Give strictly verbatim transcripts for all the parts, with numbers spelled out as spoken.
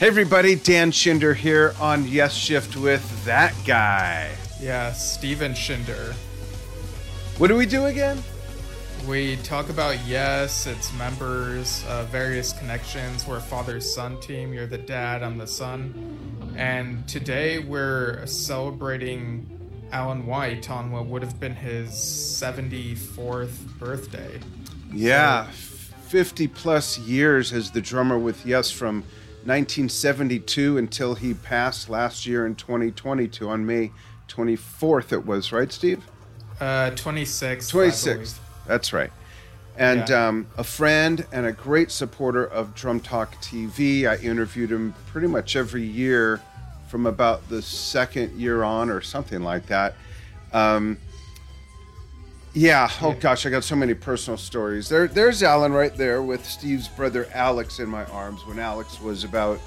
Hey everybody, Dan Schinder here on Yes Shift with that guy. Yeah, Steven Schinder. What do we do again? We talk about Yes, its members, uh, various connections. We're a father-son team. You're the dad, I'm the son. And today we're celebrating Alan White on what would have been his seventy-fourth birthday. Yeah, fifty-plus years as the drummer with Yes from nineteen seventy-two until he passed last year in twenty twenty-two on May twenty-fourth. It was, right, Steve? Uh, twenty-sixth. twenty-sixth. That's right. And yeah. um, a friend and a great supporter of Drum Talk T V. I interviewed him pretty much every year from about the second year on or something like that. Um, yeah. Oh, yeah. Gosh, I got so many personal stories. There, there's Alan right there with Steve's brother Alex in my arms when Alex was about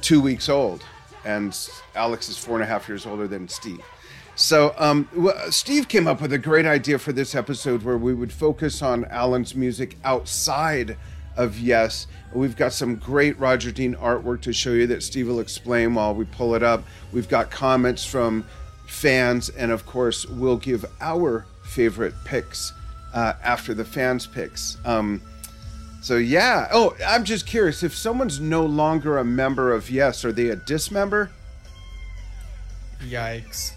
two weeks old. And Alex is four and a half years older than Steve. So um, Steve came up with a great idea for this episode where we would focus on Alan's music outside of Yes. We've got some great Roger Dean artwork to show you that Steve will explain while we pull it up. We've got comments from fans, and of course, we'll give our favorite picks uh, after the fans' picks. Um, so yeah. Oh, I'm just curious, if someone's no longer a member of Yes, are they a dismember? Yikes.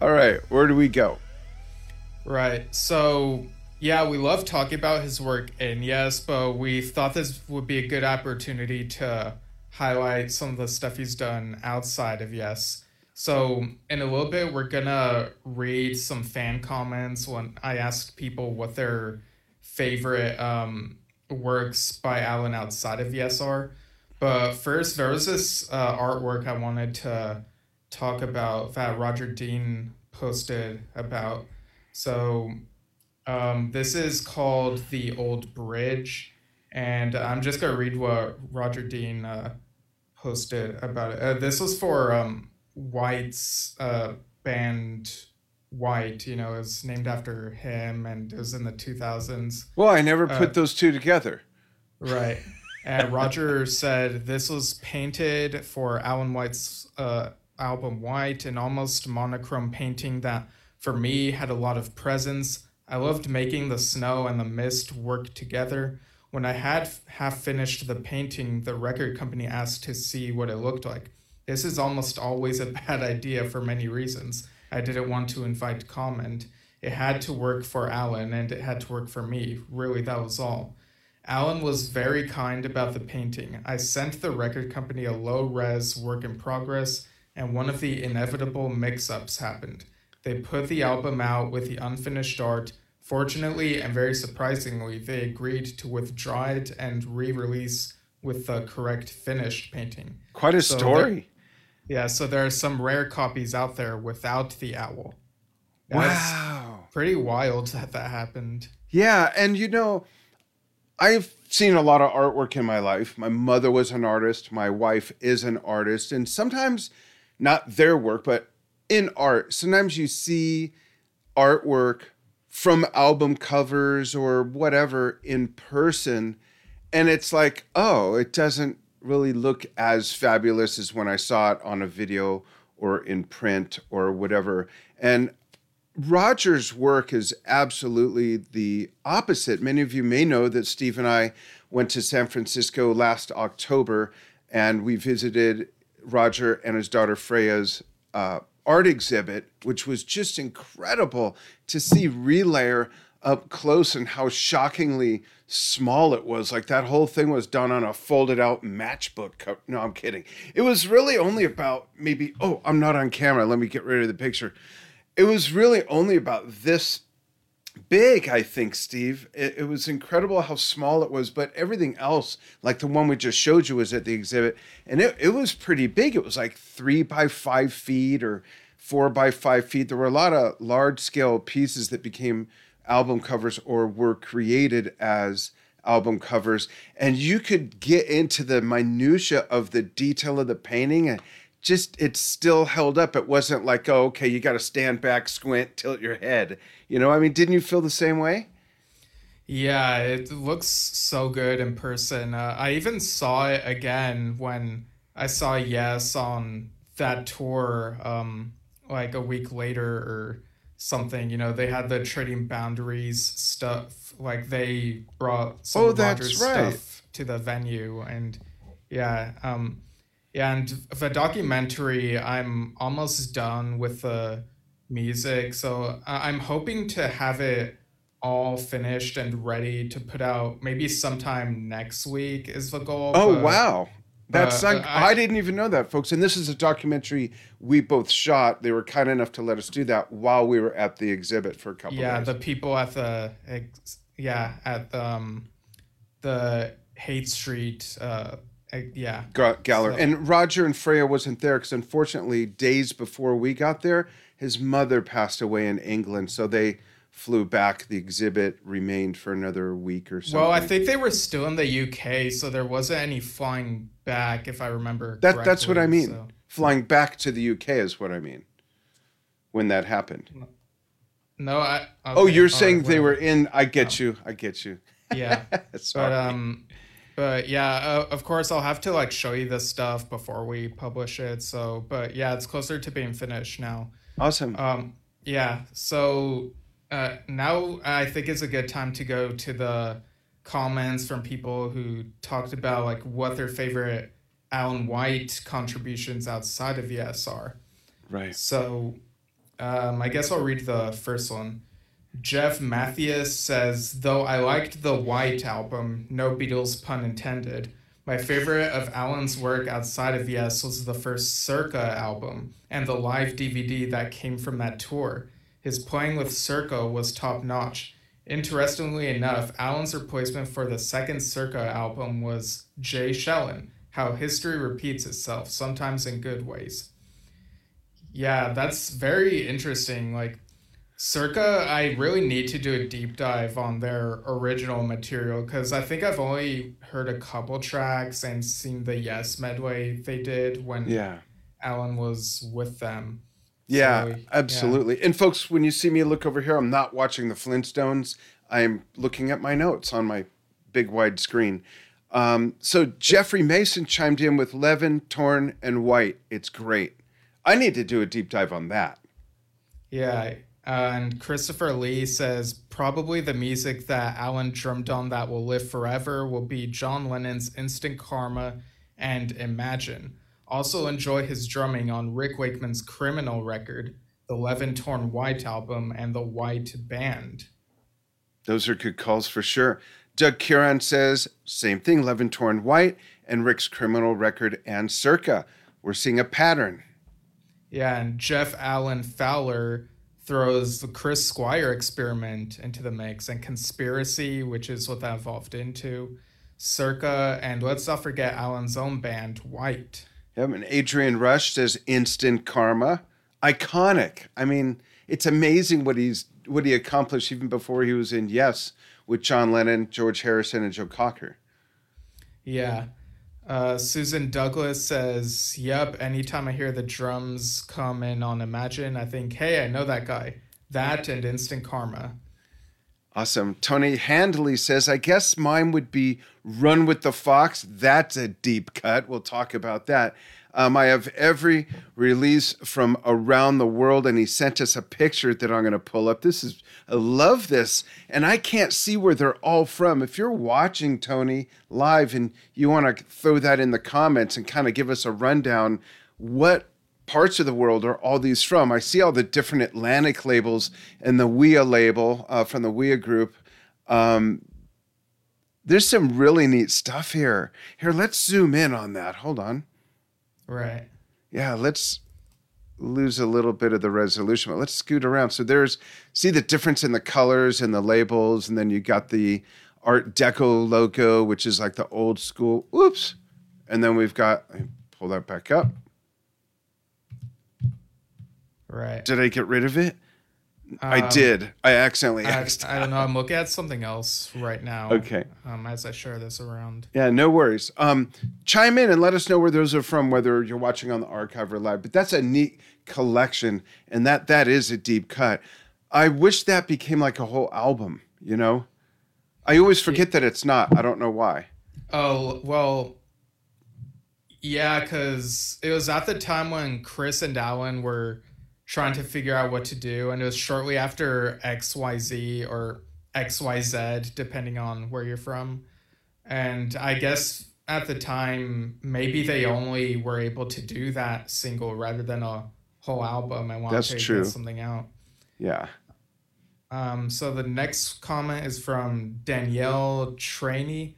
All right, where do we go? Right, so yeah, we love talking about his work in Yes, but we thought this would be a good opportunity to highlight some of the stuff he's done outside of Yes. So in a little bit, we're gonna read some fan comments when I asked people what their favorite um, works by Alan outside of Yes are. But first, there was this uh, artwork I wanted to talk about that Roger Dean posted about. So um, this is called The Old Bridge, and I'm just going to read what Roger Dean uh, posted about it. Uh, this was for um, White's uh, band White, you know, it's named after him, and it was in the two thousands. Well, I never put uh, those two together. Right. And Roger said this was painted for Alan White's uh, album White, an almost monochrome painting that for me had a lot of presence. I loved making the snow and the mist work together. When I had half finished the painting, the record company asked to see what it looked like. This is almost always a bad idea for many reasons. I didn't want to invite comment. It had to work for Alan and it had to work for me. Really, that was all. Alan was very kind about the painting. I sent the record company a low-res work in progress, and one of the inevitable mix-ups happened. They put the album out with the unfinished art. Fortunately, and very surprisingly, they agreed to withdraw it and re-release with the correct finished painting. Quite a so story. There, yeah, so there are some rare copies out there without the owl. That's wow. Pretty wild that that happened. Yeah, and you know, I've seen a lot of artwork in my life. My mother was an artist. My wife is an artist. And sometimes, not their work, but in art, sometimes you see artwork from album covers or whatever in person, and it's like, oh, it doesn't really look as fabulous as when I saw it on a video or in print or whatever. And Roger's work is absolutely the opposite. Many of you may know that Steve and I went to San Francisco last October, and we visited Roger and his daughter Freya's uh, art exhibit, which was just incredible to see relayer up close and how shockingly small it was. Like that whole thing was done on a folded out matchbook cover. No, I'm kidding. It was really only about maybe, oh, I'm not on camera. Let me get rid of the picture. It was really only about this big, I think, Steve. It, it was incredible how small it was, but everything else, like the one we just showed you, was at the exhibit, and it, it was pretty big. It was like three by five feet or four by five feet. There were a lot of large-scale pieces that became album covers or were created as album covers, and you could get into the minutia of the detail of the painting, and just it still held up. It wasn't like, oh, okay, you got to stand back, squint, tilt your head. You know, I mean, didn't you feel the same way? Yeah, it looks so good in person. Uh, I even saw it again when I saw Yes on that tour, um, like a week later or something. You know, they had the Trading Boundaries stuff. Like, they brought some oh, Rogers right. stuff to the venue. And yeah, um, yeah, and the documentary, I'm almost done with the music. So I'm hoping to have it all finished and ready to put out maybe sometime next week is the goal. Oh, but, wow. That's uh, like, I, I didn't even know that, folks. And this is a documentary we both shot. They were kind enough to let us do that while we were at the exhibit for a couple yeah, of days. Yeah, the people at the, yeah, at um, the Haight Street, uh, yeah. Gallery. So. And Roger and Freya wasn't there because, unfortunately, days before we got there, his mother passed away in England. So they flew back. The exhibit remained for another week or so. Well, I think they were still in the U K, so there wasn't any flying back, if I remember that, correctly. That's what I mean. So. Flying back to the U K is what I mean when that happened. No, no I... Okay. Oh, you're All saying right, they were in... I get no. you. I get you. Yeah. Sorry. But, um, but yeah, uh, of course, I'll have to like show you this stuff before we publish it. So, but yeah, it's closer to being finished now. Awesome. Um, yeah, so... Uh, now I think it's a good time to go to the comments from people who talked about like what their favorite Alan White contributions outside of Yes are. Right. So um, I guess I'll read the first one. Jeff Mathias says, though I liked the White album, no Beatles pun intended, my favorite of Alan's work outside of Yes was the first Circa album and the live D V D that came from that tour. His playing with Circa was top-notch. Interestingly enough, Alan's replacement for the second Circa album was Jay Shellen, How History Repeats Itself, sometimes in good ways. Yeah, that's very interesting. Like, Circa, I really need to do a deep dive on their original material, because I think I've only heard a couple tracks and seen the Yes medley they did when yeah. Alan was with them. Yeah, so, absolutely. Yeah. And folks, when you see me look over here, I'm not watching the Flintstones. I'm looking at my notes on my big wide screen. Um, so Jeffrey Mason chimed in with Levin, Torn, and White. It's great. I need to do a deep dive on that. Yeah, uh, and Christopher Lee says, probably the music that Alan drummed on that will live forever will be John Lennon's Instant Karma and Imagine. Also enjoy his drumming on Rick Wakeman's Criminal Record, the Levin Torn White album, and the White Band. Those are good calls for sure. Doug Kieran says, same thing, Levin Torn White and Rick's Criminal Record and Circa. We're seeing a pattern. Yeah, and Jeff Allen Fowler throws the Chris Squire experiment into the mix, and Conspiracy, which is what that evolved into, Circa, and let's not forget Alan's own band, White. Yep, and Adrian Rush says Instant Karma. Iconic. I mean, it's amazing what he's what he accomplished even before he was in Yes with John Lennon, George Harrison, and Joe Cocker. Yeah. Uh, Susan Douglas says, yep, anytime I hear the drums come in on Imagine, I think, hey, I know that guy. That and Instant Karma. Awesome. Tony Handley says, I guess mine would be Run with the Fox. That's a deep cut. We'll talk about that. Um, I have every release from around the world, and he sent us a picture that I'm going to pull up. This is, I love this, and I can't see where they're all from. If you're watching, Tony, live, and you want to throw that in the comments and kind of give us a rundown, what parts of the world are all these from? I see all the different Atlantic labels and the W I A label uh, from the W I A group. Um, there's some really neat stuff here. Here, let's zoom in on that. Hold on. Right. Yeah, let's lose a little bit of the resolution, but let's scoot around. So there's, see the difference in the colors and the labels, and then you got the Art Deco logo, which is like the old school. Oops. And then we've got, let me pull that back up. Right. Did I get rid of it? Um, I did. I accidentally I, axed I don't know. I'm looking at something else right now. Okay. Um, as I share this around. Yeah, no worries. Um, chime in and let us know where those are from, whether you're watching on the archive or live. But that's a neat collection, and that that is a deep cut. I wish that became like a whole album, you know? I always forget that it's not. I don't know why. Oh, well, yeah, because it was at the time when Chris and Alan were trying to figure out what to do, and it was shortly after X Y Z or X Y Z, depending on where you're from. And I guess at the time, maybe they only were able to do that single rather than a whole album. I want to take something out. Yeah. Um, so the next comment is from Danielle Trainey.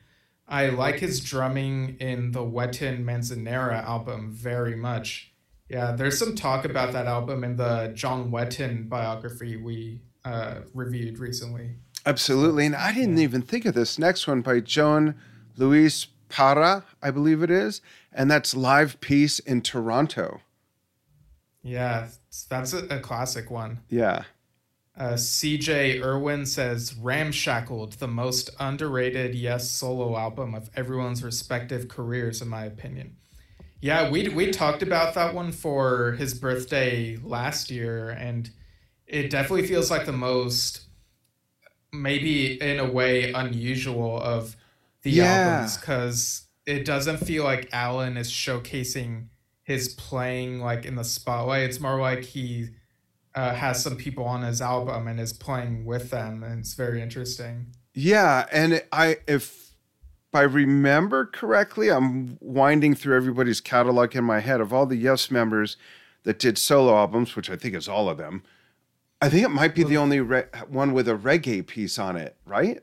I like his drumming in the Wetton Manzanera album very much. Yeah, there's some talk about that album in the John Wetton biography we uh, reviewed recently. Absolutely, and I didn't yeah. even think of this next one by Joan Luis Parra, I believe it is, and that's Live Peace in Toronto. Yeah, that's a, a classic one. Yeah. Uh, C J Irwin says, Ramshackled, the most underrated Yes solo album of everyone's respective careers, in my opinion. Yeah, we we talked about that one for his birthday last year, and it definitely feels like the most, maybe in a way, unusual of the yeah. albums, because it doesn't feel like Alan is showcasing his playing like in the spotlight. It's more like he... Uh, has some people on his album and is playing with them, and it's very interesting. Yeah, and I, if I remember correctly, I'm winding through everybody's catalog in my head of all the Yes members that did solo albums, which I think is all of them. I think it might be the only re- one with a reggae piece on it, right?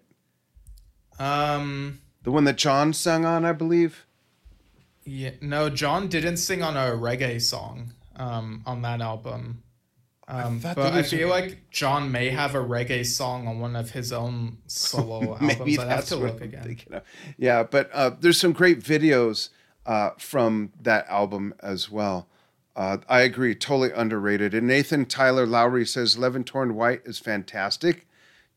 Um, the one that John sang on, I believe. Yeah, no, John didn't sing on a reggae song um, on that album. Um, I but I feel a... like John may have a reggae song on one of his own solo Maybe albums. I have to look again. Yeah, but uh, there's some great videos uh, from that album as well. Uh, I agree, totally underrated. And Nathan Tyler Lowry says, Levin Torn White is fantastic.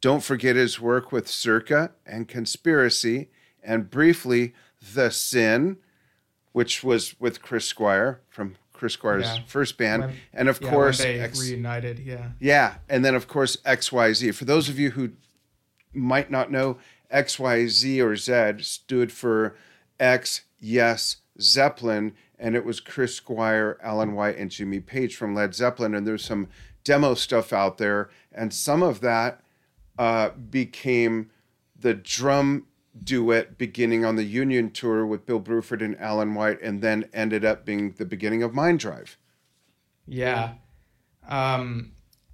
Don't forget his work with Circa and Conspiracy and briefly The Sin, which was with Chris Squire from Chris Squire's yeah. first band, when, and of yeah, course they X, reunited yeah yeah and then of course X Y Z. For those of you who might not know, X Y Z or Z stood for X, Yes, Zeppelin, and it was Chris Squire, Alan White, and Jimmy Page from Led Zeppelin, and there's some demo stuff out there, and some of that uh, became the drum duet beginning on the Union tour with Bill Bruford and Alan White, and then ended up being the beginning of Mind Drive. Yeah. Um,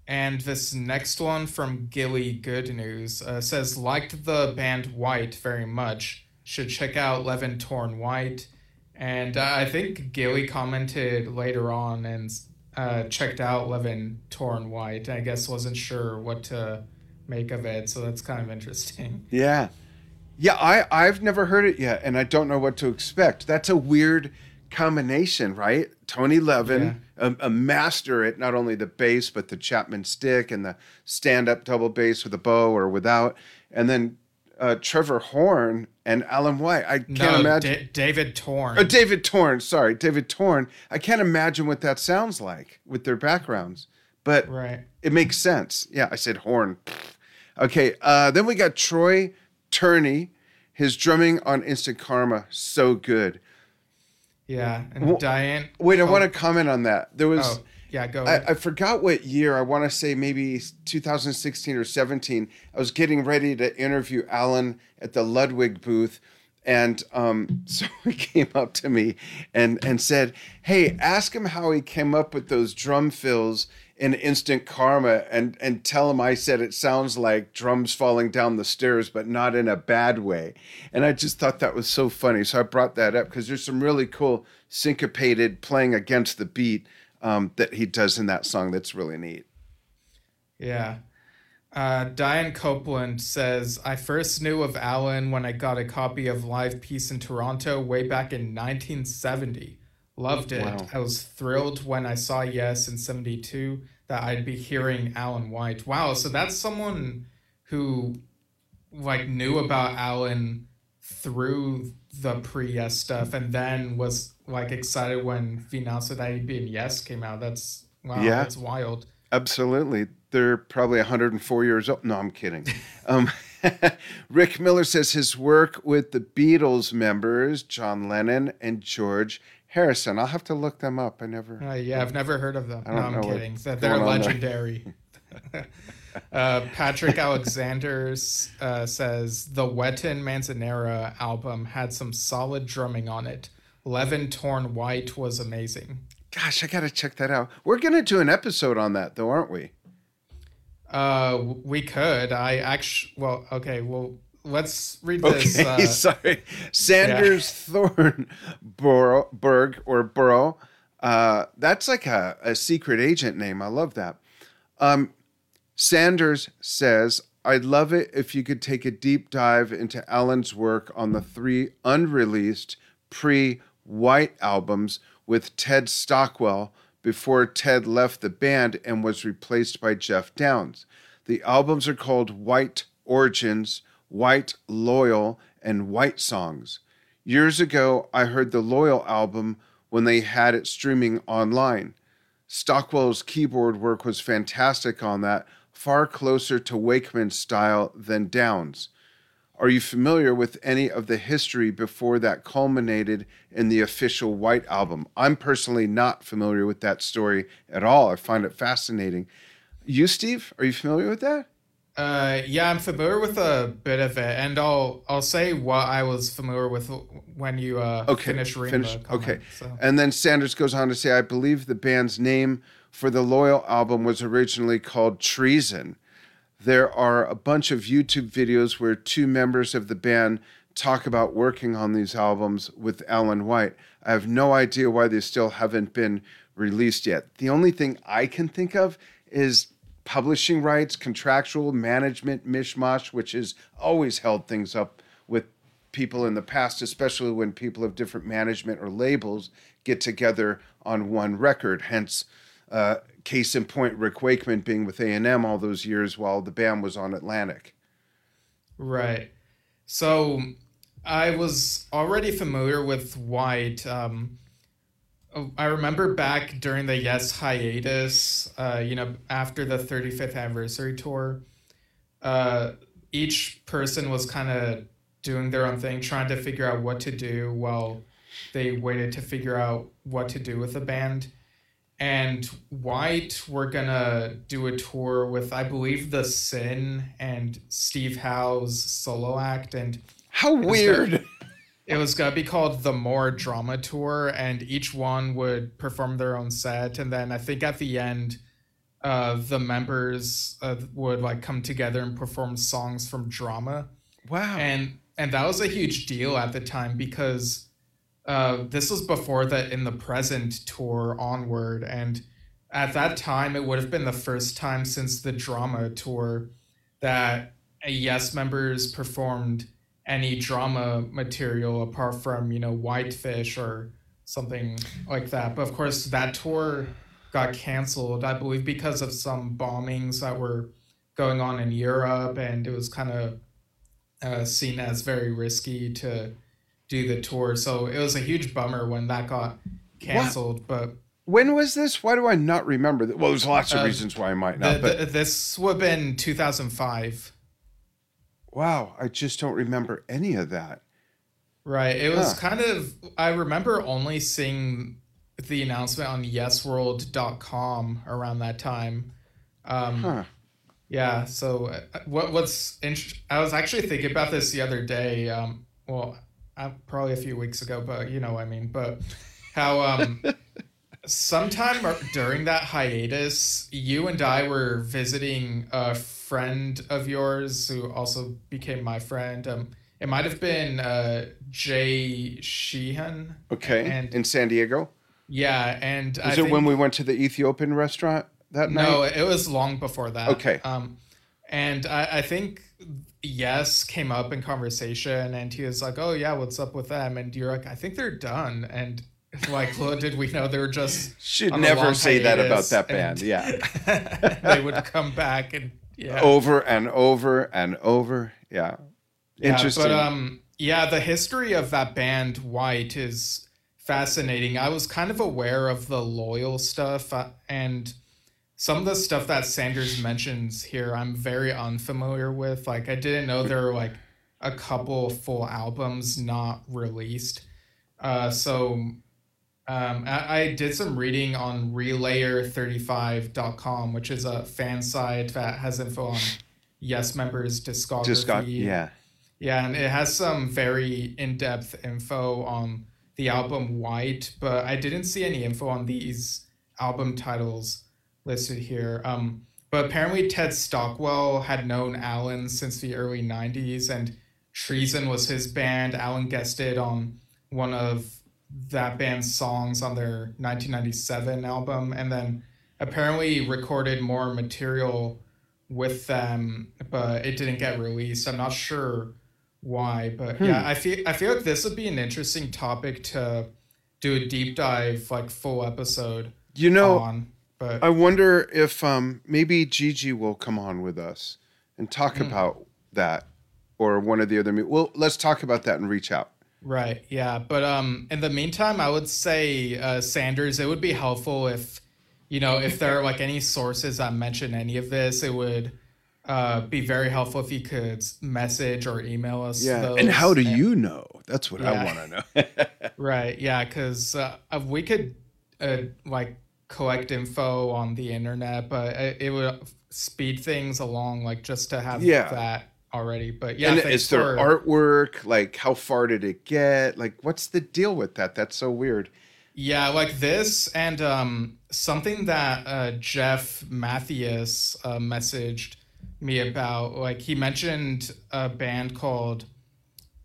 and this next one from Gilly Good News uh, says, liked the band White very much. Should check out Levin Torn White. And uh, I think Gilly commented later on and uh, checked out Levin Torn White. I guess wasn't sure what to make of it. So that's kind of interesting. Yeah. Yeah, I, I've never heard it yet, and I don't know what to expect. That's a weird combination, right? Tony Levin, yeah. a, a master at not only the bass, but the Chapman stick and the stand-up double bass with a bow or without. And then uh, Trevor Horn and Alan White. I can't no, imagine. Da- David Torn. Oh, David Torn. Sorry, David Torn. I can't imagine what that sounds like with their backgrounds, but right. it makes sense. Yeah, I said Horn. Okay, uh, then we got Troy Turney, his drumming on Instant Karma, so good. Yeah, and well, Diane... Wait, oh. I want to comment on that. There was... Oh, yeah, go ahead. I, I forgot what year. I want to say maybe two thousand sixteen or seventeen. I was getting ready to interview Alan at the Ludwig booth, and um, someone came up to me and, and said, hey, ask him how he came up with those drum fills in Instant Karma, and and tell him I said it sounds like drums falling down the stairs, but not in a bad way. And I just thought that was so funny. So I brought that up because there's some really cool syncopated playing against the beat um, that he does in that song that's really neat. Yeah. Uh, Diane Copeland says, I first knew of Alan when I got a copy of Live Peace in Toronto way back in nineteen seventy. Loved it. Wow. I was thrilled when I saw Yes in seventy-two that I'd be hearing Alan White. Wow, so that's someone who like knew about Alan through the pre-Yes stuff and then was like excited when he announced that he'd be in Yes came out. That's wow, yeah. That's wild. Absolutely. They're probably one hundred four years old. No, I'm kidding. Um, Rick Miller says his work with the Beatles members, John Lennon and George Harrison. I'll have to look them up. I never. Uh, yeah, I've never heard of them. I don't no, know I'm kidding. That they're legendary. uh, Patrick Alexander uh, says the Wetton Manzanera album had some solid drumming on it. Levin Torn White was amazing. Gosh, I gotta check that out. We're gonna do an episode on that, though, aren't we? Uh, we could. I actually. Well, okay. Well, let's read this. Okay, uh, sorry, Sanders yeah. Thornburg or Burrow. Uh, that's like a, a secret agent name. I love that. Um, Sanders says, "I'd love it if you could take a deep dive into Alan's work on the three unreleased pre-White albums with Ted Stockwell." Before Ted left the band and was replaced by Jeff Downs. The albums are called White Origins, White Loyal, and White Songs. Years ago, I heard the Loyal album when they had it streaming online. Stockwell's keyboard work was fantastic on that, far closer to Wakeman's style than Downs. Are you familiar with any of the history before that culminated in the official White album? I'm personally not familiar with that story at all. I find it fascinating. You, Steve, are you familiar with that? Uh, yeah, I'm familiar with a bit of it, and I'll I'll say what I was familiar with when you uh, okay. finish reading finish. the comment, Okay, so. And then Sanders goes on to say, I believe the band's name for the Loyal album was originally called Treason. There are a bunch of YouTube videos where two members of the band talk about working on these albums with Alan White. I have no idea why they still haven't been released yet. The only thing I can think of is publishing rights, contractual management mishmash, which has always held things up with people in the past, especially when people of different management or labels get together on one record, hence... Uh, case in point, Rick Wakeman being with A and M all those years while the band was on Atlantic. Right. So I was already familiar with White. Um, I remember back during the Yes hiatus, uh, you know, after the thirty-fifth anniversary tour, uh, each person was kind of doing their own thing, trying to figure out what to do while they waited to figure out what to do with the band. And White were gonna do a tour with, I believe, The Sin and Steve Howe's solo act. And how weird! It was gonna be called the More Drama Tour, and each one would perform their own set. And then I think at the end, uh, the members uh, would like come together and perform songs from Drama. Wow! And and that was a huge deal at the time because. Uh, this was before the In the Present tour onward, and at that time, it would have been the first time since the Drama tour that Yes members performed any Drama material apart from, you know, Whitefish or something like that. But of course, that tour got canceled, I believe, because of some bombings that were going on in Europe, and it was kind of uh, seen as very risky to... do the tour. So it was a huge bummer when that got canceled. What? But when was this? Why do I not remember that? Well, there's lots of uh, reasons why I might not. The, but the, this would have been two thousand five. Wow, I just don't remember any of that. Right. It huh. was kind of. I remember only seeing the announcement on yes world dot com around that time. Um, huh. Yeah. So what? What's interesting? I was actually thinking about this the other day. Um, well. Uh, probably a few weeks ago, but you know what I mean. But how um, sometime during that hiatus, you and I were visiting a friend of yours who also became my friend. Um, it might have been uh, Jay Sheehan. Okay, and, in San Diego? Yeah, and... Is I it think, when we went to the Ethiopian restaurant that night? No, it was long before that. Okay. Um, and I, I think... Yes came up in conversation, and he was like, oh yeah, what's up with them? And you're like, I think they're done. And like, well, did we know they were just should never say that about that band. Yeah. They would come back and yeah over and over and over. Yeah, yeah, interesting. But um yeah the history of that band White is fascinating. I was kind of aware of the Loyal stuff, and Some of the stuff that Sanders mentions here, I'm very unfamiliar with. Like, I didn't know there were like a couple full albums not released. Uh, so um, I, I did some reading on relayer thirty-five dot com, which is a fan site that has info on Yes members' discography. Discog- yeah. Yeah, and it has some very in-depth info on the album White, but I didn't see any info on these album titles listed here. Um, but apparently Ted Stockwell had known Alan since the early nineties, and Treason was his band. Alan guested on one of that band's songs on their nineteen ninety-seven album, and then apparently recorded more material with them, but it didn't get released. I'm not sure why, but hmm. yeah, I feel I feel like this would be an interesting topic to do a deep dive, like full episode. You know, on, but I wonder if um, maybe Gigi will come on with us and talk mm. about that, or one of the other. Well, let's talk about that and reach out. Right. Yeah. But um, in the meantime, I would say uh, Sanders, it would be helpful if, you know, if there are like any sources that mention any of this, it would. Uh, be very helpful if you could message or email us. Yeah, those. And how do and, you know? That's what yeah. I want to know. Right, yeah, because uh, we could uh, like collect info on the internet, but it, it would speed things along, like just to have yeah. that already. But yeah, and is there artwork? Like, how far did it get? Like, what's the deal with that? That's so weird. Yeah, like this, and um, something that uh, Jeff Mathias uh, messaged me about, like he mentioned a band called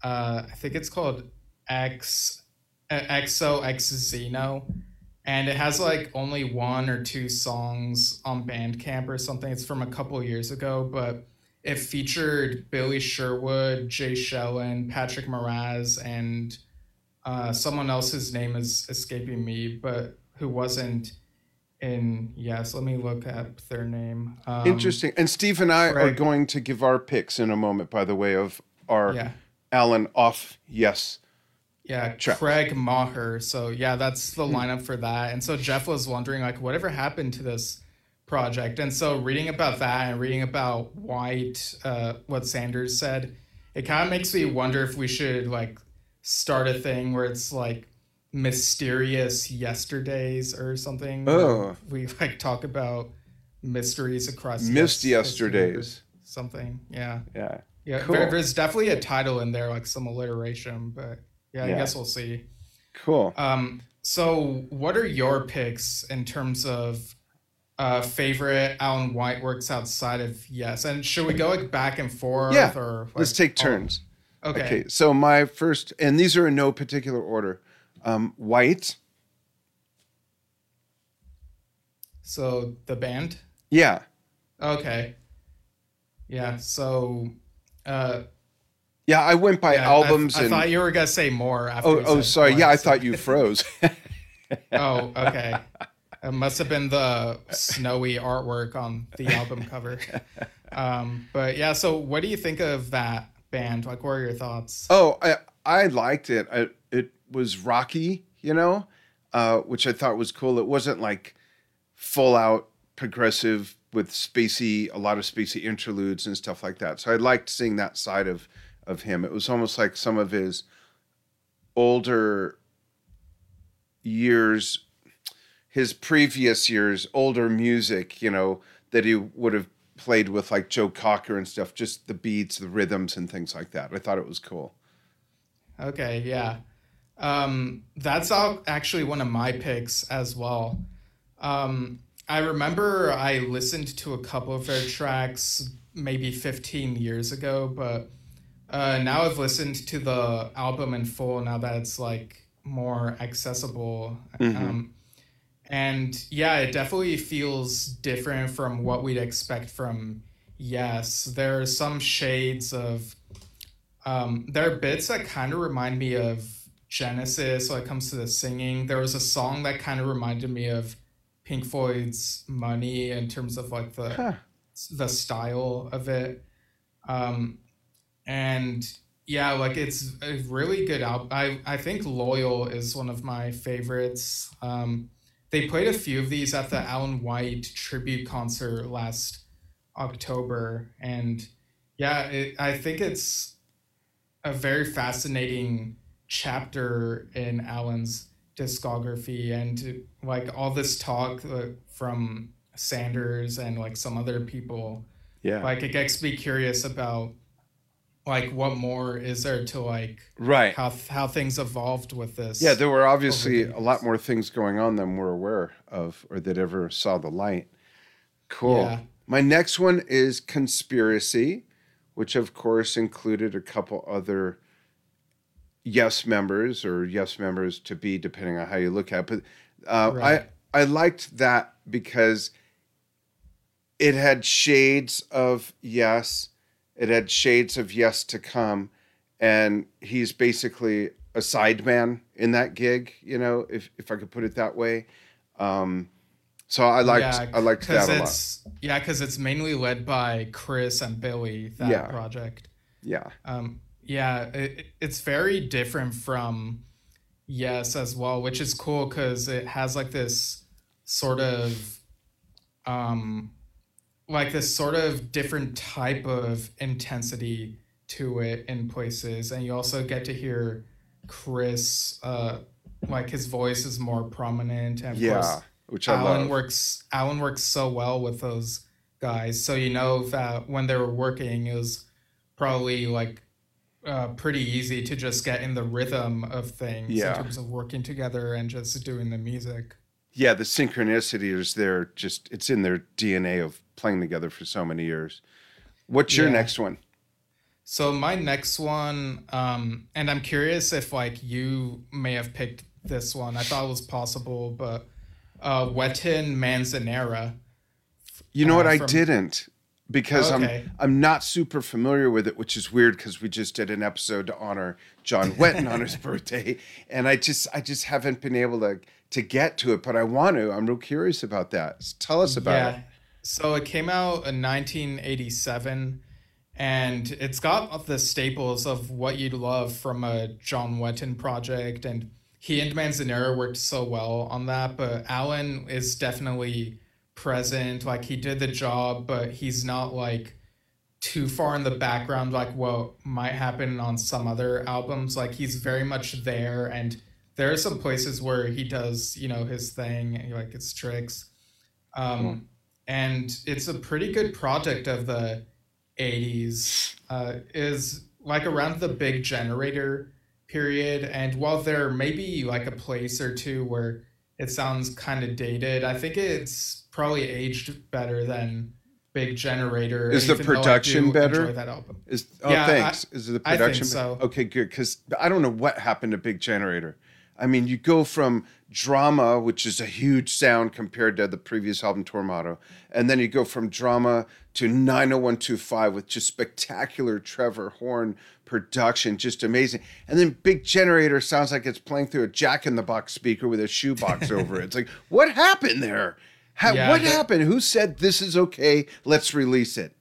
uh I think it's called X X O X Xeno, and it has like only one or two songs on Bandcamp or something. It's from a couple years ago, but it featured Billy Sherwood, Jay Shellen, Patrick Moraz, and uh someone else whose name is escaping me, but who wasn't in Yes. Let me look up their name. Um, Interesting. And Steve and I Greg. are going to give our picks in a moment, by the way, of our yeah. Alan off Yes. Yeah, track. Craig Maher. So yeah, that's the lineup for that. And so Jeff was wondering, like, whatever happened to this project? And so reading about that and reading about White, uh, what Sanders said, it kind of makes me wonder if we should like start a thing where it's like mysterious yesterdays or something. Oh, we like talk about mysteries across missed yesterdays, something. Yeah, yeah, yeah. Cool. There, there's definitely a title in there, like some alliteration, but yeah, yeah, I guess we'll see. Cool. Um, so what are your picks in terms of uh favorite Alan White works outside of Yes? And should we go like back and forth? Yeah, or like, let's take turns. Oh, okay. Okay. So my first, and these are in no particular order. Um, White. So the band? Yeah. Okay. Yeah. So. Uh, yeah, I went by yeah, albums. I, th- I and... thought you were gonna say more. After oh, oh, sorry. White, yeah, so. I thought you froze. Oh, okay. It must have been the snowy artwork on the album cover. Um, but yeah, so what do you think of that band? Like, what are your thoughts? Oh, I I liked it. I, it. was rocky, you know, uh, which I thought was cool. It wasn't like full out progressive with spacey, a lot of spacey interludes and stuff like that. So I liked seeing that side of, of him. It was almost like some of his older years, his previous years, older music, you know, that he would have played with like Joe Cocker and stuff, just the beats, the rhythms and things like that. I thought it was cool. Okay. Yeah. Um, that's actually one of my picks as well. Um, I remember I listened to a couple of their tracks maybe fifteen years ago, but uh, now I've listened to the album in full now that it's like more accessible. Mm-hmm. Um, and yeah, it definitely feels different from what we'd expect from Yes. There are some shades of, um, there are bits that kind of remind me of Genesis when it comes to the singing. There was a song that kind of reminded me of Pink Floyd's Money in terms of like the huh. the style of it. Um, and yeah, like it's a really good album. I, I think Loyal is one of my favorites. Um, They played a few of these at the Alan White tribute concert last October. And yeah, it, I think it's a very fascinating chapter in Alan's discography. And like all this talk uh, from Sanders and like some other people, yeah, like it gets me curious about like what more is there to like, right, how how things evolved with this. Yeah, there were obviously a lot more things going on than we're aware of or that ever saw the light. Cool. Yeah. My next one is Conspiracy, which of course included a couple other Yes members or Yes members to be, depending on how you look at it. But uh, right. I, I liked that because it had shades of Yes. It had shades of Yes to Come, and he's basically a sideman in that gig, you know, if if I could put it that way. Um, so I liked yeah, I liked that a lot. Yeah, because it's mainly led by Chris and Billy, that yeah. project. Yeah. Um, yeah, it, it's very different from Yes as well, which is cool because it has like this sort of... Um, like this sort of different type of intensity to it in places. And you also get to hear Chris, uh, like his voice is more prominent. And of yeah, course, which I Alan love. works, Alan works so well with those guys. So, you know, that when they were working, it was probably like uh, pretty easy to just get in the rhythm of things yeah. in terms of working together and just doing the music. Yeah, the synchronicity is there. Just it's in their D N A of playing together for so many years. What's your yeah. next one? So my next one, um, and I'm curious if like you may have picked this one. I thought it was possible, but uh, Wetton Manzanera. You know uh, what? I from... didn't because oh, okay. I'm I'm not super familiar with it, which is weird because we just did an episode to honor John Wetton on his birthday, and I just I just haven't been able to. to get to it, but I want to. I'm real curious about that. Tell us about yeah. it. So it came out in nineteen eighty-seven, and it's got the staples of what you'd love from a John Wetton project, and he and Manzanera worked so well on that, but Alan is definitely present. Like, he did the job, but he's not, like, too far in the background, like what might happen on some other albums. Like, he's very much there, and there are some places where he does, you know, his thing, like his tricks. Um, mm. And it's a pretty good project of the eighties. Uh, is like around the Big Generator period. And while there may be like a place or two where it sounds kind of dated, I think it's probably aged better than Big Generator. Is the production better? That album. Is, oh, yeah, thanks. I, is the production I think so. Okay, good. Because I don't know what happened to Big Generator. I mean, you go from Drama, which is a huge sound compared to the previous album, Tormato, and then you go from Drama to nine oh one two five with just spectacular Trevor Horn production, just amazing. And then Big Generator sounds like it's playing through a jack-in-the-box speaker with a shoebox over it. It's like, what happened there? How, yeah, what but, happened? Who said this is okay? Let's release it.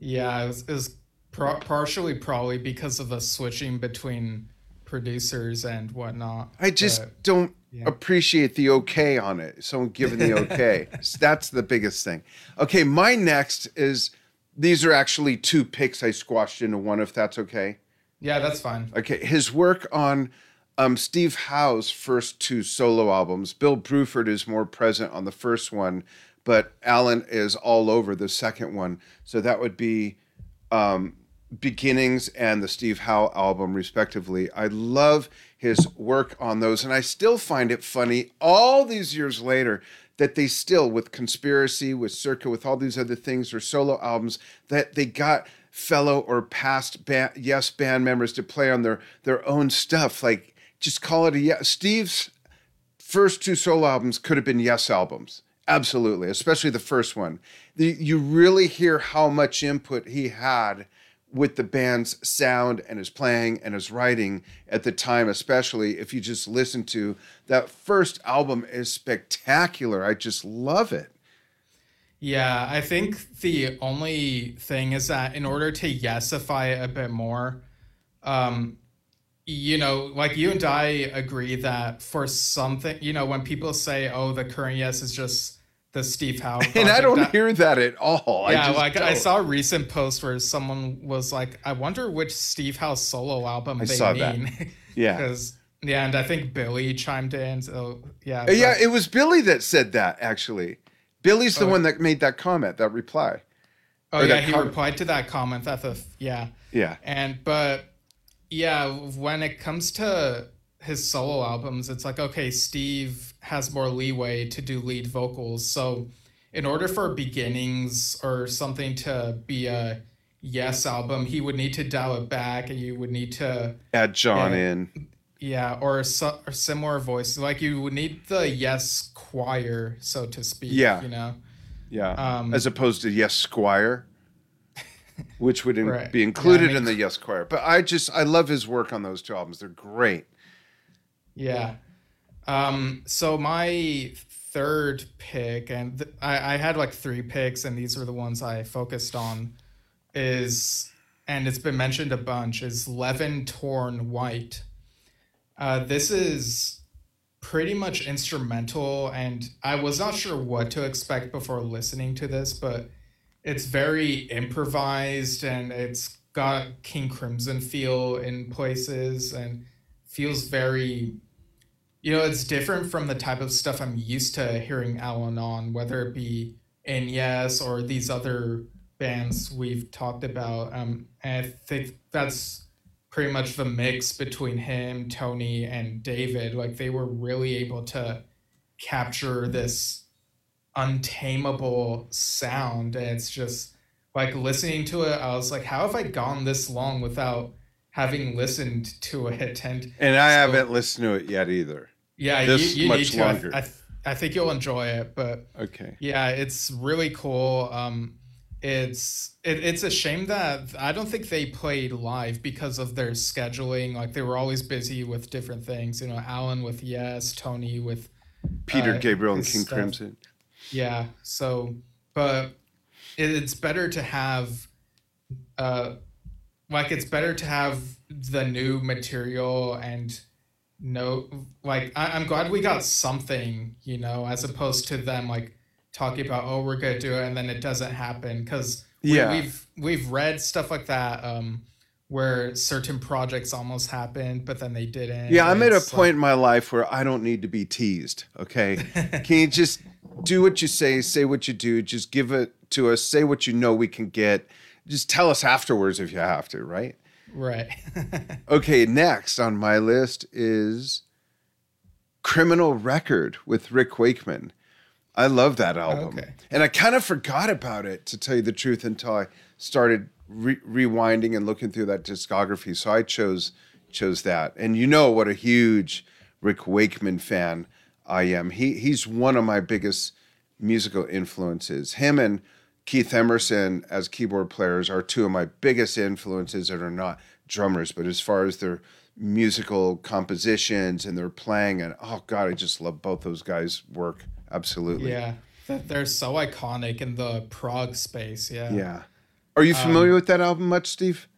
Yeah, it was, it was pro- partially probably because of the switching between producers and whatnot. I just but, don't yeah. appreciate the okay on it. Someone giving the okay. That's the biggest thing. Okay, my next is, these are actually two picks I squashed into one, if that's okay. Yeah, that's fine. Okay, his work on um, Steve Howe's first two solo albums. Bill Bruford is more present on the first one, but Alan is all over the second one. So that would be... Um, Beginnings and the Steve Howe album, respectively. I love his work on those, and I still find it funny all these years later that they still, with Conspiracy, with Circa, with all these other things, or solo albums, that they got fellow or past band, Yes band members to play on their their own stuff. Like, just call it a Yes. Steve's first two solo albums could have been Yes albums. Absolutely, especially the first one. The, you really hear how much input he had with the band's sound and his playing and his writing at the time, especially if you just listen to that first album, is spectacular. I just love it. Yeah, I think the only thing is that in order to Yes-ify it a bit more, um, you know, like you and I agree that for something, you know, when people say, oh, the current Yes is just the Steve Howe project, and I don't that, hear that at all. Yeah, I just like don't. I saw a recent post where someone was like, I wonder which Steve Howe solo album I they saw mean. That. Yeah. Because yeah, and I think Billy chimed in. So yeah. But, yeah, it was Billy that said that, actually. Billy's the oh, one that made that comment, that reply. Oh, or yeah, he com- replied to that comment. That the yeah. Yeah. And but yeah, when it comes to his solo albums, it's like, okay, Steve has more leeway to do lead vocals. So in order for Beginnings or something to be a Yes album, he would need to dial it back, and you would need to add John yeah, in. Yeah, or, so, or similar voice. Like you would need the Yes choir, so to speak. Yeah. You know? Yeah. Um, as opposed to Yes Squire, which would in- right. be included yeah, I mean, in the Yes Choir. But I just, I love his work on those two albums. They're great. Yeah. Um, so my third pick, and th- I, I had like three picks, and these were the ones I focused on, is, and it's been mentioned a bunch, is Levin Torn White. Uh, this is pretty much instrumental, and I was not sure what to expect before listening to this, but it's very improvised, and it's got King Crimson feel in places, and feels very, you know, it's different from the type of stuff I'm used to hearing Alan on, whether it be in Yes or these other bands we've talked about. Um, and I think that's pretty much the mix between him, Tony, and David. Like, they were really able to capture this untamable sound, and it's just like listening to it, I was like, how have I gone this long without having listened to it? And, and I so, haven't listened to it yet either. Yeah, this you, you much need to. Longer. I, th- I think you'll enjoy it, but okay. Yeah, it's really cool. Um, it's it, it's a shame that I don't think they played live because of their scheduling. Like, they were always busy with different things. You know, Alan with Yes, Tony with Peter uh, Gabriel and King stuff. Crimson. Yeah. So, but it, it's better to have, uh, like it's better to have the new material and no, like I, I'm glad we got something, you know, as opposed to them like talking about, oh, we're gonna do it and then it doesn't happen. Because we, yeah. we've we've read stuff like that um, where certain projects almost happened, but then they didn't. Yeah, I'm at a point like, in my life where I don't need to be teased. Okay, can you just do what you say, say what you do, just give it to us, say what you know we can get. Just tell us afterwards if you have to, right? Right. Okay, next on my list is Criminal Record with Rick Wakeman. I love that album. Okay. And I kind of forgot about it, to tell you the truth, until I started re- rewinding and looking through that discography. So I chose chose that. And you know what a huge Rick Wakeman fan I am. He he's one of my biggest musical influences. Him and Keith Emerson as keyboard players are two of my biggest influences that are not drummers, but as far as their musical compositions and their playing, and oh God, I just love both those guys' work. Absolutely. Yeah. They're so iconic in the prog space. Yeah. Yeah. Are you familiar um, with that album much, Steve?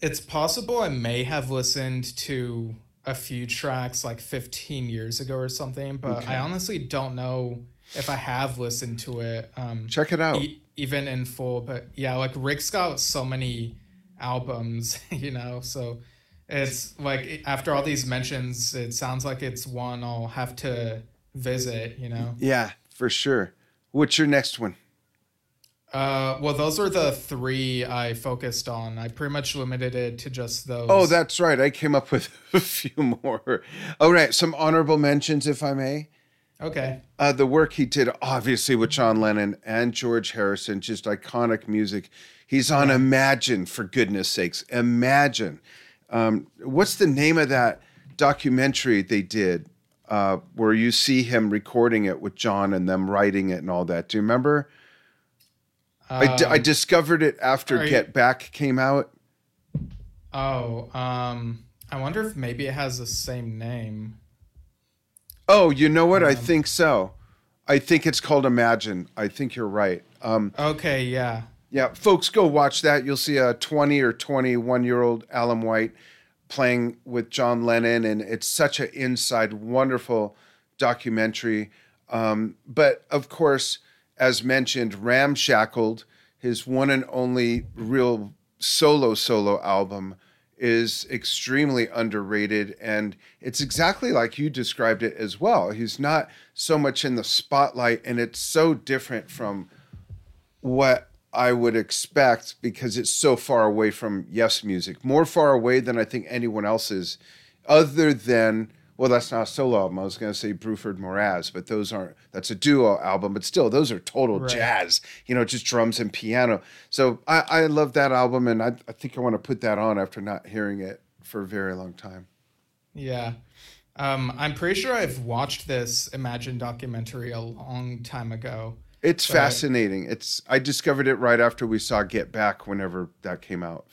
It's possible I may have listened to a few tracks like fifteen years ago or something, but okay. I honestly don't know if I have listened to it. Um, Check it out. E- even in full, but yeah, like Rick's got so many albums, you know, so it's like after all these mentions, it sounds like it's one I'll have to visit, you know? Yeah, for sure. What's your next one? Uh, well, those are the three I focused on. I pretty much limited it to just those. Oh, that's right. I came up with a few more. All right. Some honorable mentions, if I may. Okay. Uh, the work he did, obviously, with John Lennon and George Harrison, just iconic music. He's on yeah. Imagine, for goodness sakes. Imagine. Um, what's the name of that documentary they did uh, where you see him recording it with John and them writing it and all that? Do you remember? Um, I, d- I discovered it after Get you... Back came out. Oh, um, I wonder if maybe it has the same name. Oh, you know what? Um, I think so. I think it's called Imagine. I think you're right. Um, okay, yeah. Yeah, folks, go watch that. You'll see a twenty or twenty-one-year-old Alan White playing with John Lennon, and it's such an inside, wonderful documentary. Um, but of course, as mentioned, Ramshackled, his one and only real solo solo album, is extremely underrated, and it's exactly like you described it as well. He's not so much in the spotlight, and it's so different from what I would expect because it's so far away from Yes music, more far away than I think anyone else is, other than, well, that's not a solo album. I was going to say Bruford Moraz, but those aren't, that's a duo album, but still, those are total right. jazz, you know, just drums and piano. So I, I love that album, and I, I think I want to put that on after not hearing it for a very long time. Yeah. Um, I'm pretty sure I've watched this Imagine documentary a long time ago. It's but... fascinating. It's I discovered it right after we saw Get Back whenever that came out.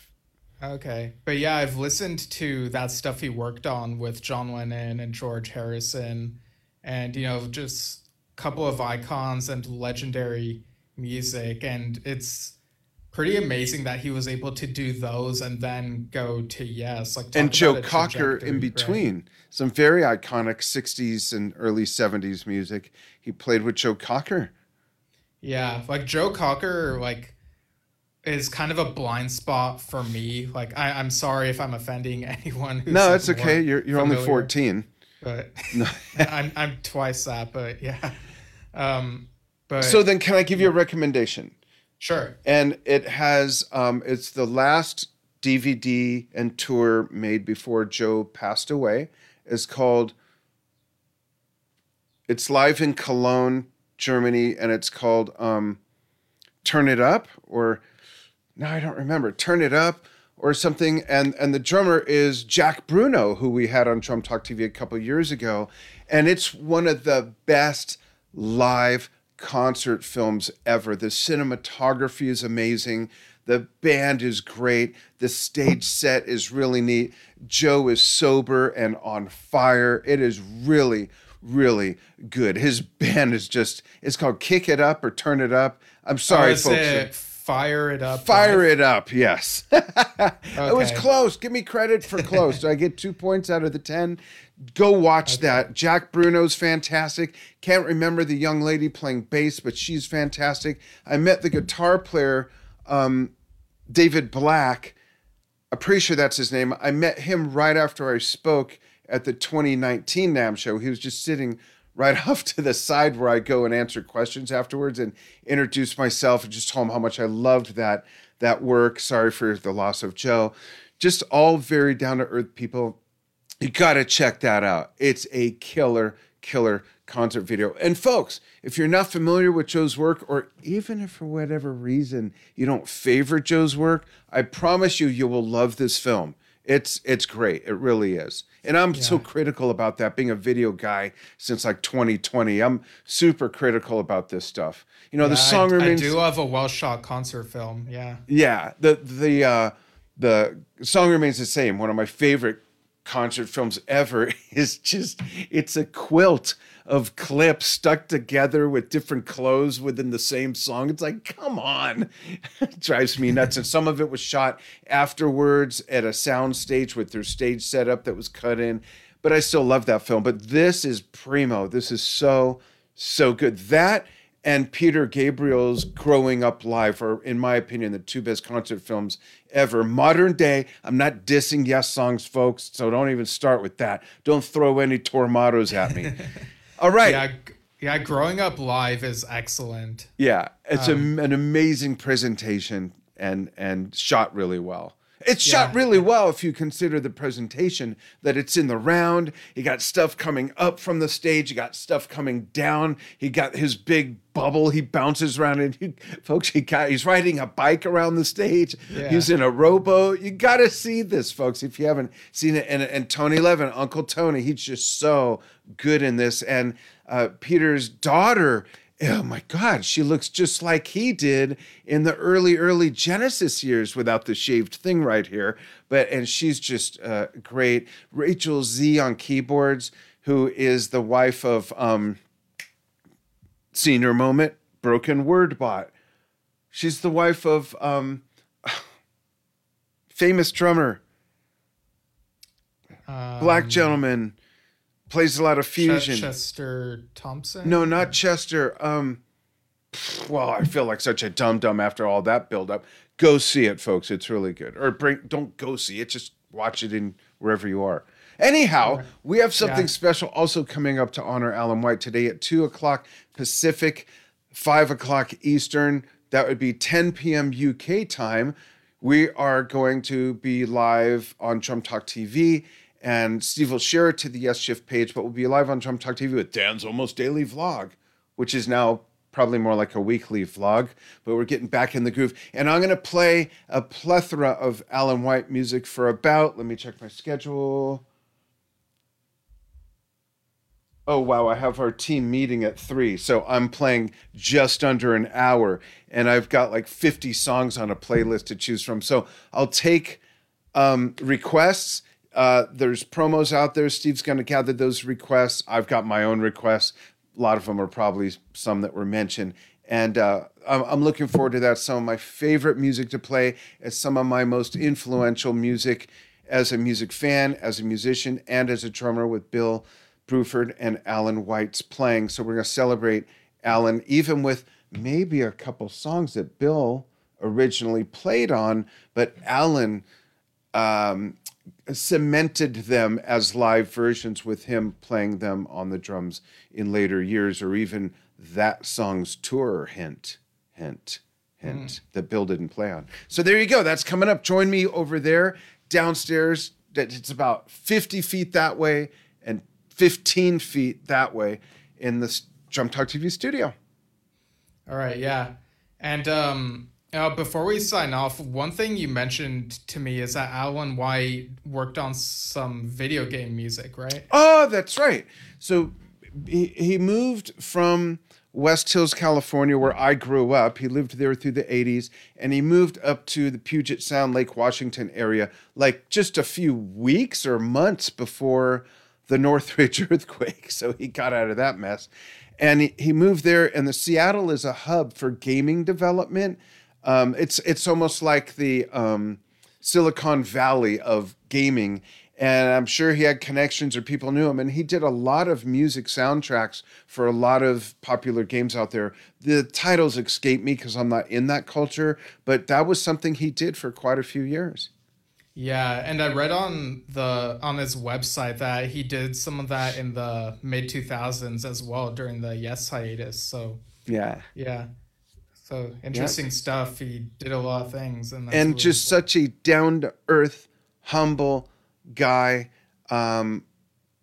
Okay. But yeah, I've listened to that stuff he worked on with John Lennon and George Harrison and, you know, just a couple of icons and legendary music. And it's pretty amazing that he was able to do those and then go to Yes. Like, and Joe Cocker in between. Right? Some very iconic sixties and early seventies music. He played with Joe Cocker. Yeah. Like Joe Cocker, like, is kind of a blind spot for me. Like, I, I'm sorry if I'm offending anyone. Who's no, it's okay. You're you're familiar, only fourteen. But no. I'm I'm twice that. But yeah. Um, but so then, can I give you a recommendation? Sure. And it has um, it's the last D V D and tour made before Joe passed away. It's called. It's live in Cologne, Germany, and it's called um, "Turn It Up" or. No, I don't remember. Turn It Up or something. And and the drummer is Jack Bruno, who we had on Drum Talk T V a couple of years ago. And it's one of the best live concert films ever. The cinematography is amazing. The band is great. The stage set is really neat. Joe is sober and on fire. It is really, really good. His band is just, it's called Kick It Up or Turn It Up. I'm sorry, folks. It. Fire It Up. Fire live. It Up, yes. Okay. It was close. Give me credit for close. So I get two points out of the ten. Go watch okay. that. Jack Bruno's fantastic. Can't remember the young lady playing bass, but she's fantastic. I met the guitar player, um, David Black. I'm pretty sure that's his name. I met him right after I spoke at the twenty nineteen NAMM show. He was just sitting right off to the side where I go and answer questions afterwards and introduce myself and just tell him how much I loved that that work. Sorry for the loss of Joe. Just all very down-to-earth people. You got to check that out. It's a killer, killer concert video. And folks, if you're not familiar with Joe's work, or even if for whatever reason you don't favor Joe's work, I promise you, you will love this film. It's it's great. It really is. And I'm yeah. so critical about that, being a video guy since like twenty twenty. I'm super critical about this stuff. You know, yeah, the song I, remains. I do love a well-shot concert film. Yeah. Yeah. The the uh, the song remains the same. One of my favorite concert films ever is just it's a quilt of clips stuck together with different clothes within the same song. It's like, come on. It drives me nuts. And some of it was shot afterwards at a sound stage with their stage setup that was cut in. But I still love that film. But this is primo. This is so, so good. That and Peter Gabriel's Growing Up Live are, in my opinion, the two best concert films ever. Modern day, I'm not dissing Yes songs, folks, so don't even start with that. Don't throw any tormados at me. All right. Yeah, yeah, Growing Up Live is excellent. Yeah, it's um, a, an amazing presentation and and shot really well. It's yeah. shot really well if you consider the presentation, that it's in the round. You got stuff coming up from the stage. You got stuff coming down. He got his big bubble. He bounces around. And he, folks, he got, he's riding a bike around the stage. Yeah. He's in a rowboat. You got to see this, folks, if you haven't seen it. And, and Tony Levin, Uncle Tony, he's just so good in this. And uh, Peter's daughter, oh my God, she looks just like he did in the early, early Genesis years without the shaved thing right here. But, and she's just uh, great. Rachel Z on keyboards, who is the wife of um, Senior Moment, Broken Word Bot. She's the wife of um, famous drummer. Um, Black gentleman. Plays a lot of fusion. Ch- Chester Thompson? No, not or? Chester. Um, well, I feel like such a dum-dum after all that build-up. Go see it, folks. It's really good. Or bring, don't go see it. Just watch it in wherever you are. Anyhow, sure. we have something yeah. special also coming up to honor Alan White today at two o'clock Pacific, five o'clock Eastern. That would be ten p.m. U K time. We are going to be live on Drum Talk T V, and Steve will share it to the Yes Shift page, but we'll be live on Drum Talk T V with Dan's almost daily vlog, which is now probably more like a weekly vlog, but we're getting back in the groove. And I'm going to play a plethora of Alan White music for about, let me check my schedule. Oh, wow, I have our team meeting at three, so I'm playing just under an hour, and I've got like fifty songs on a playlist to choose from. So I'll take um, requests. Uh, there's promos out there. Steve's going to gather those requests. I've got my own requests. A lot of them are probably some that were mentioned. And uh, I'm, I'm looking forward to that. Some of my favorite music to play is some of my most influential music as a music fan, as a musician, and as a drummer with Bill Bruford and Alan White's playing. So we're going to celebrate Alan, even with maybe a couple songs that Bill originally played on, but Alan um, cemented them as live versions with him playing them on the drums in later years, or even that song's tour, hint, hint, hint, mm. that Bill didn't play on. So there you go. That's coming up. Join me over there downstairs. It's about fifty feet that way and fifteen feet that way in the Drum Talk T V studio. All right, yeah. And um, now before we sign off, one thing you mentioned to me is that Alan White worked on some video game music, right? Oh, that's right. So he, he moved from West Hills, California, where I grew up. He lived there through the eighties, and he moved up to the Puget Sound, Lake Washington area, like just a few weeks or months before the Northridge earthquake. So he got out of that mess. And he, he moved there, and the Seattle is a hub for gaming development. Um, it's it's almost like the um, Silicon Valley of gaming. And I'm sure he had connections or people knew him. And he did a lot of music soundtracks for a lot of popular games out there. The titles escape me because I'm not in that culture, but that was something he did for quite a few years. Yeah, and I read on the on his website that he did some of that in the mid two thousands as well during the Yes hiatus. So yeah, yeah, so interesting yeah. stuff. He did a lot of things, and that's and really just cool. Such a down to earth, humble guy. Um,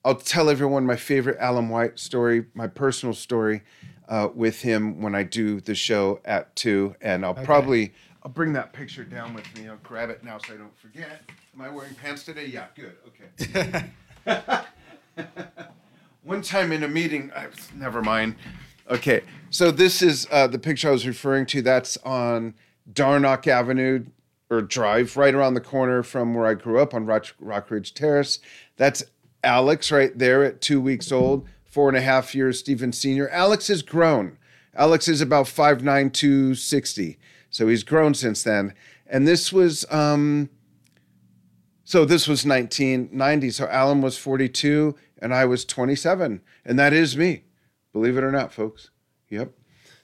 I'll tell everyone my favorite Alan White story, my personal story, uh, with him when I do the show at two, and I'll okay. probably. I'll bring that picture down with me. I'll grab it now so I don't forget. Am I wearing pants today? Yeah, good. Okay. One time in a meeting, I, never mind. Okay, so this is uh, the picture I was referring to. That's on Darnock Avenue or Drive, right around the corner from where I grew up on Rock, Rock Ridge Terrace. That's Alex right there at two weeks old, four and a half years, Stephen Senior Alex is grown. Alex is about five nine, two sixty. So he's grown since then. And this was, um, so this was nineteen ninety. So Alan was forty-two and I was twenty-seven. And that is me, believe it or not, folks. Yep.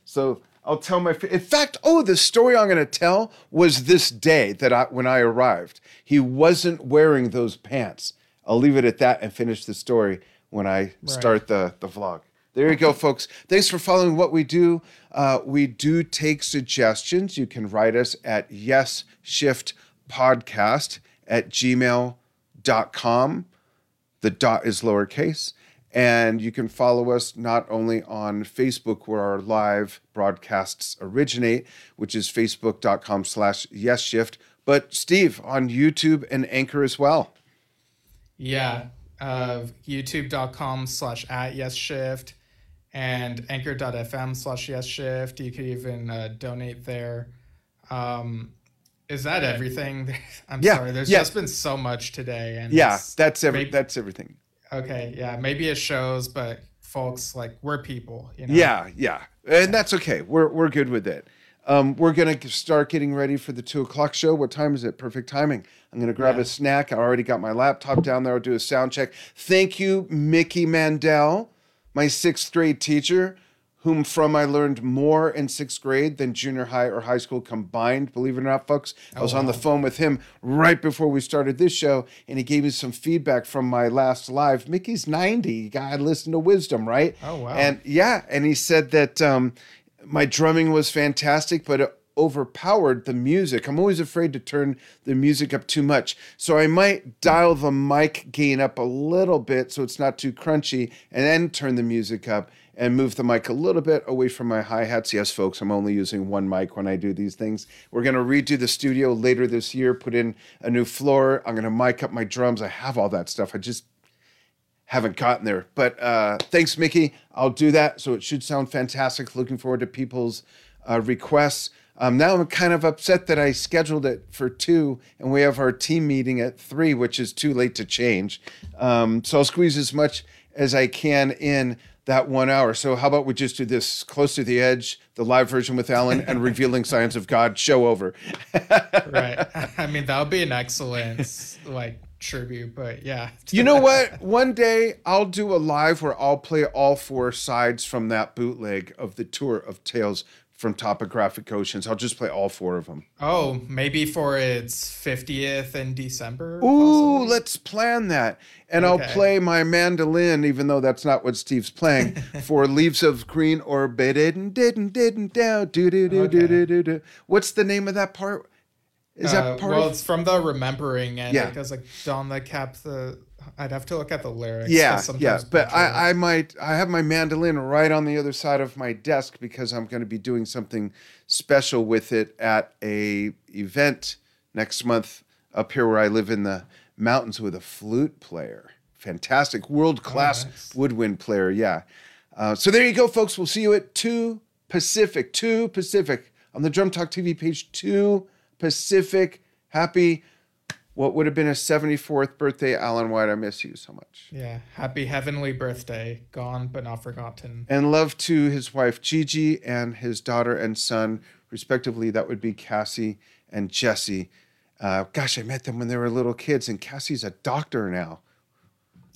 So I'll tell my, in fact, oh, the story I'm going to tell was this day that I, when I arrived, he wasn't wearing those pants. I'll leave it at that and finish the story when I right. start the, the vlog. There you go, folks. Thanks for following what we do. Uh, we do take suggestions. You can write us at yes shift podcast at gmail dot com. The dot is lowercase. And you can follow us not only on Facebook, where our live broadcasts originate, which is facebook dot com slash yes shift, but Steve, on YouTube and Anchor as well. Yeah, uh, youtube dot com slash at yes shift. And anchor dot f m slash yes shift. You could even uh, donate there. Um, is that everything? I'm yeah, sorry. There's yeah. just been so much today. And yeah, that's every maybe, that's everything. Okay, yeah. Maybe it shows, but folks, like, we're people. You know? Yeah, yeah. And that's okay. We're we're good with it. Um, we're going to start getting ready for the two o'clock show. What time is it? Perfect timing. I'm going to grab yeah. a snack. I already got my laptop down there. I'll do a sound check. Thank you, Mickey Mandel, my sixth grade teacher, whom from I learned more in sixth grade than junior high or high school combined. Believe it or not, folks, I was oh, wow. on the phone with him right before we started this show, and he gave me some feedback from my last live. Mickey's ninety. You got to listen to wisdom, right? Oh, wow. And yeah, and he said that... Um, my drumming was fantastic, but it overpowered the music. I'm always afraid to turn the music up too much. So I might dial the mic gain up a little bit so it's not too crunchy, and then turn the music up and move the mic a little bit away from my hi-hats. Yes, folks, I'm only using one mic when I do these things. We're going to redo the studio later this year, put in a new floor. I'm going to mic up my drums. I have all that stuff. I just... haven't gotten there, but uh, thanks, Mickey. I'll do that. So it should sound fantastic. Looking forward to people's uh, requests. Um, now I'm kind of upset that I scheduled it for two and we have our team meeting at three, which is too late to change. Um, so I'll squeeze as much as I can in that one hour. So how about we just do this Close to the Edge, the live version with Alan and Revealing Signs of God show over. Right. I mean, that would be an excellent, like, tribute, but yeah. You know what? One day I'll do a live where I'll play all four sides from that bootleg of the tour of Tales from Topographic Oceans. I'll just play all four of them. Oh, maybe for its fiftieth in December. Ooh, possibly. Let's plan that. And okay. I'll play my mandolin, even though that's not what Steve's playing, for Leaves of Green or Didn't Didn't Didn't Down. Do do do do do do. What's the name of that part? Is that uh, part well, of... it's from the Remembering, and yeah. it goes like Don the Cap. The I'd have to look at the lyrics. Yeah, yeah. But I, I might. I have my mandolin right on the other side of my desk because I'm going to be doing something special with it at a event next month up here where I live in the mountains with a flute player, fantastic world class oh, nice. woodwind player. Yeah. Uh, so there you go, folks. We'll see you at two Pacific, two Pacific on the Drum Talk T V page two. Pacific. Happy what would have been a seventy-fourth birthday, Alan White. I miss you so much. Yeah, happy heavenly birthday, gone but not forgotten. And love to his wife Gigi and his daughter and son, respectively. That would be Cassie and Jesse. Uh, gosh, I met them when they were little kids, and Cassie's a doctor now.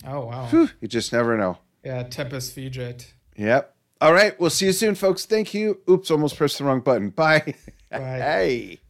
Oh wow! Whew, you just never know. Yeah, tempus fugit. Yep. All right, we'll see you soon, folks. Thank you. Oops, almost pressed the wrong button. Bye. Bye. Hey.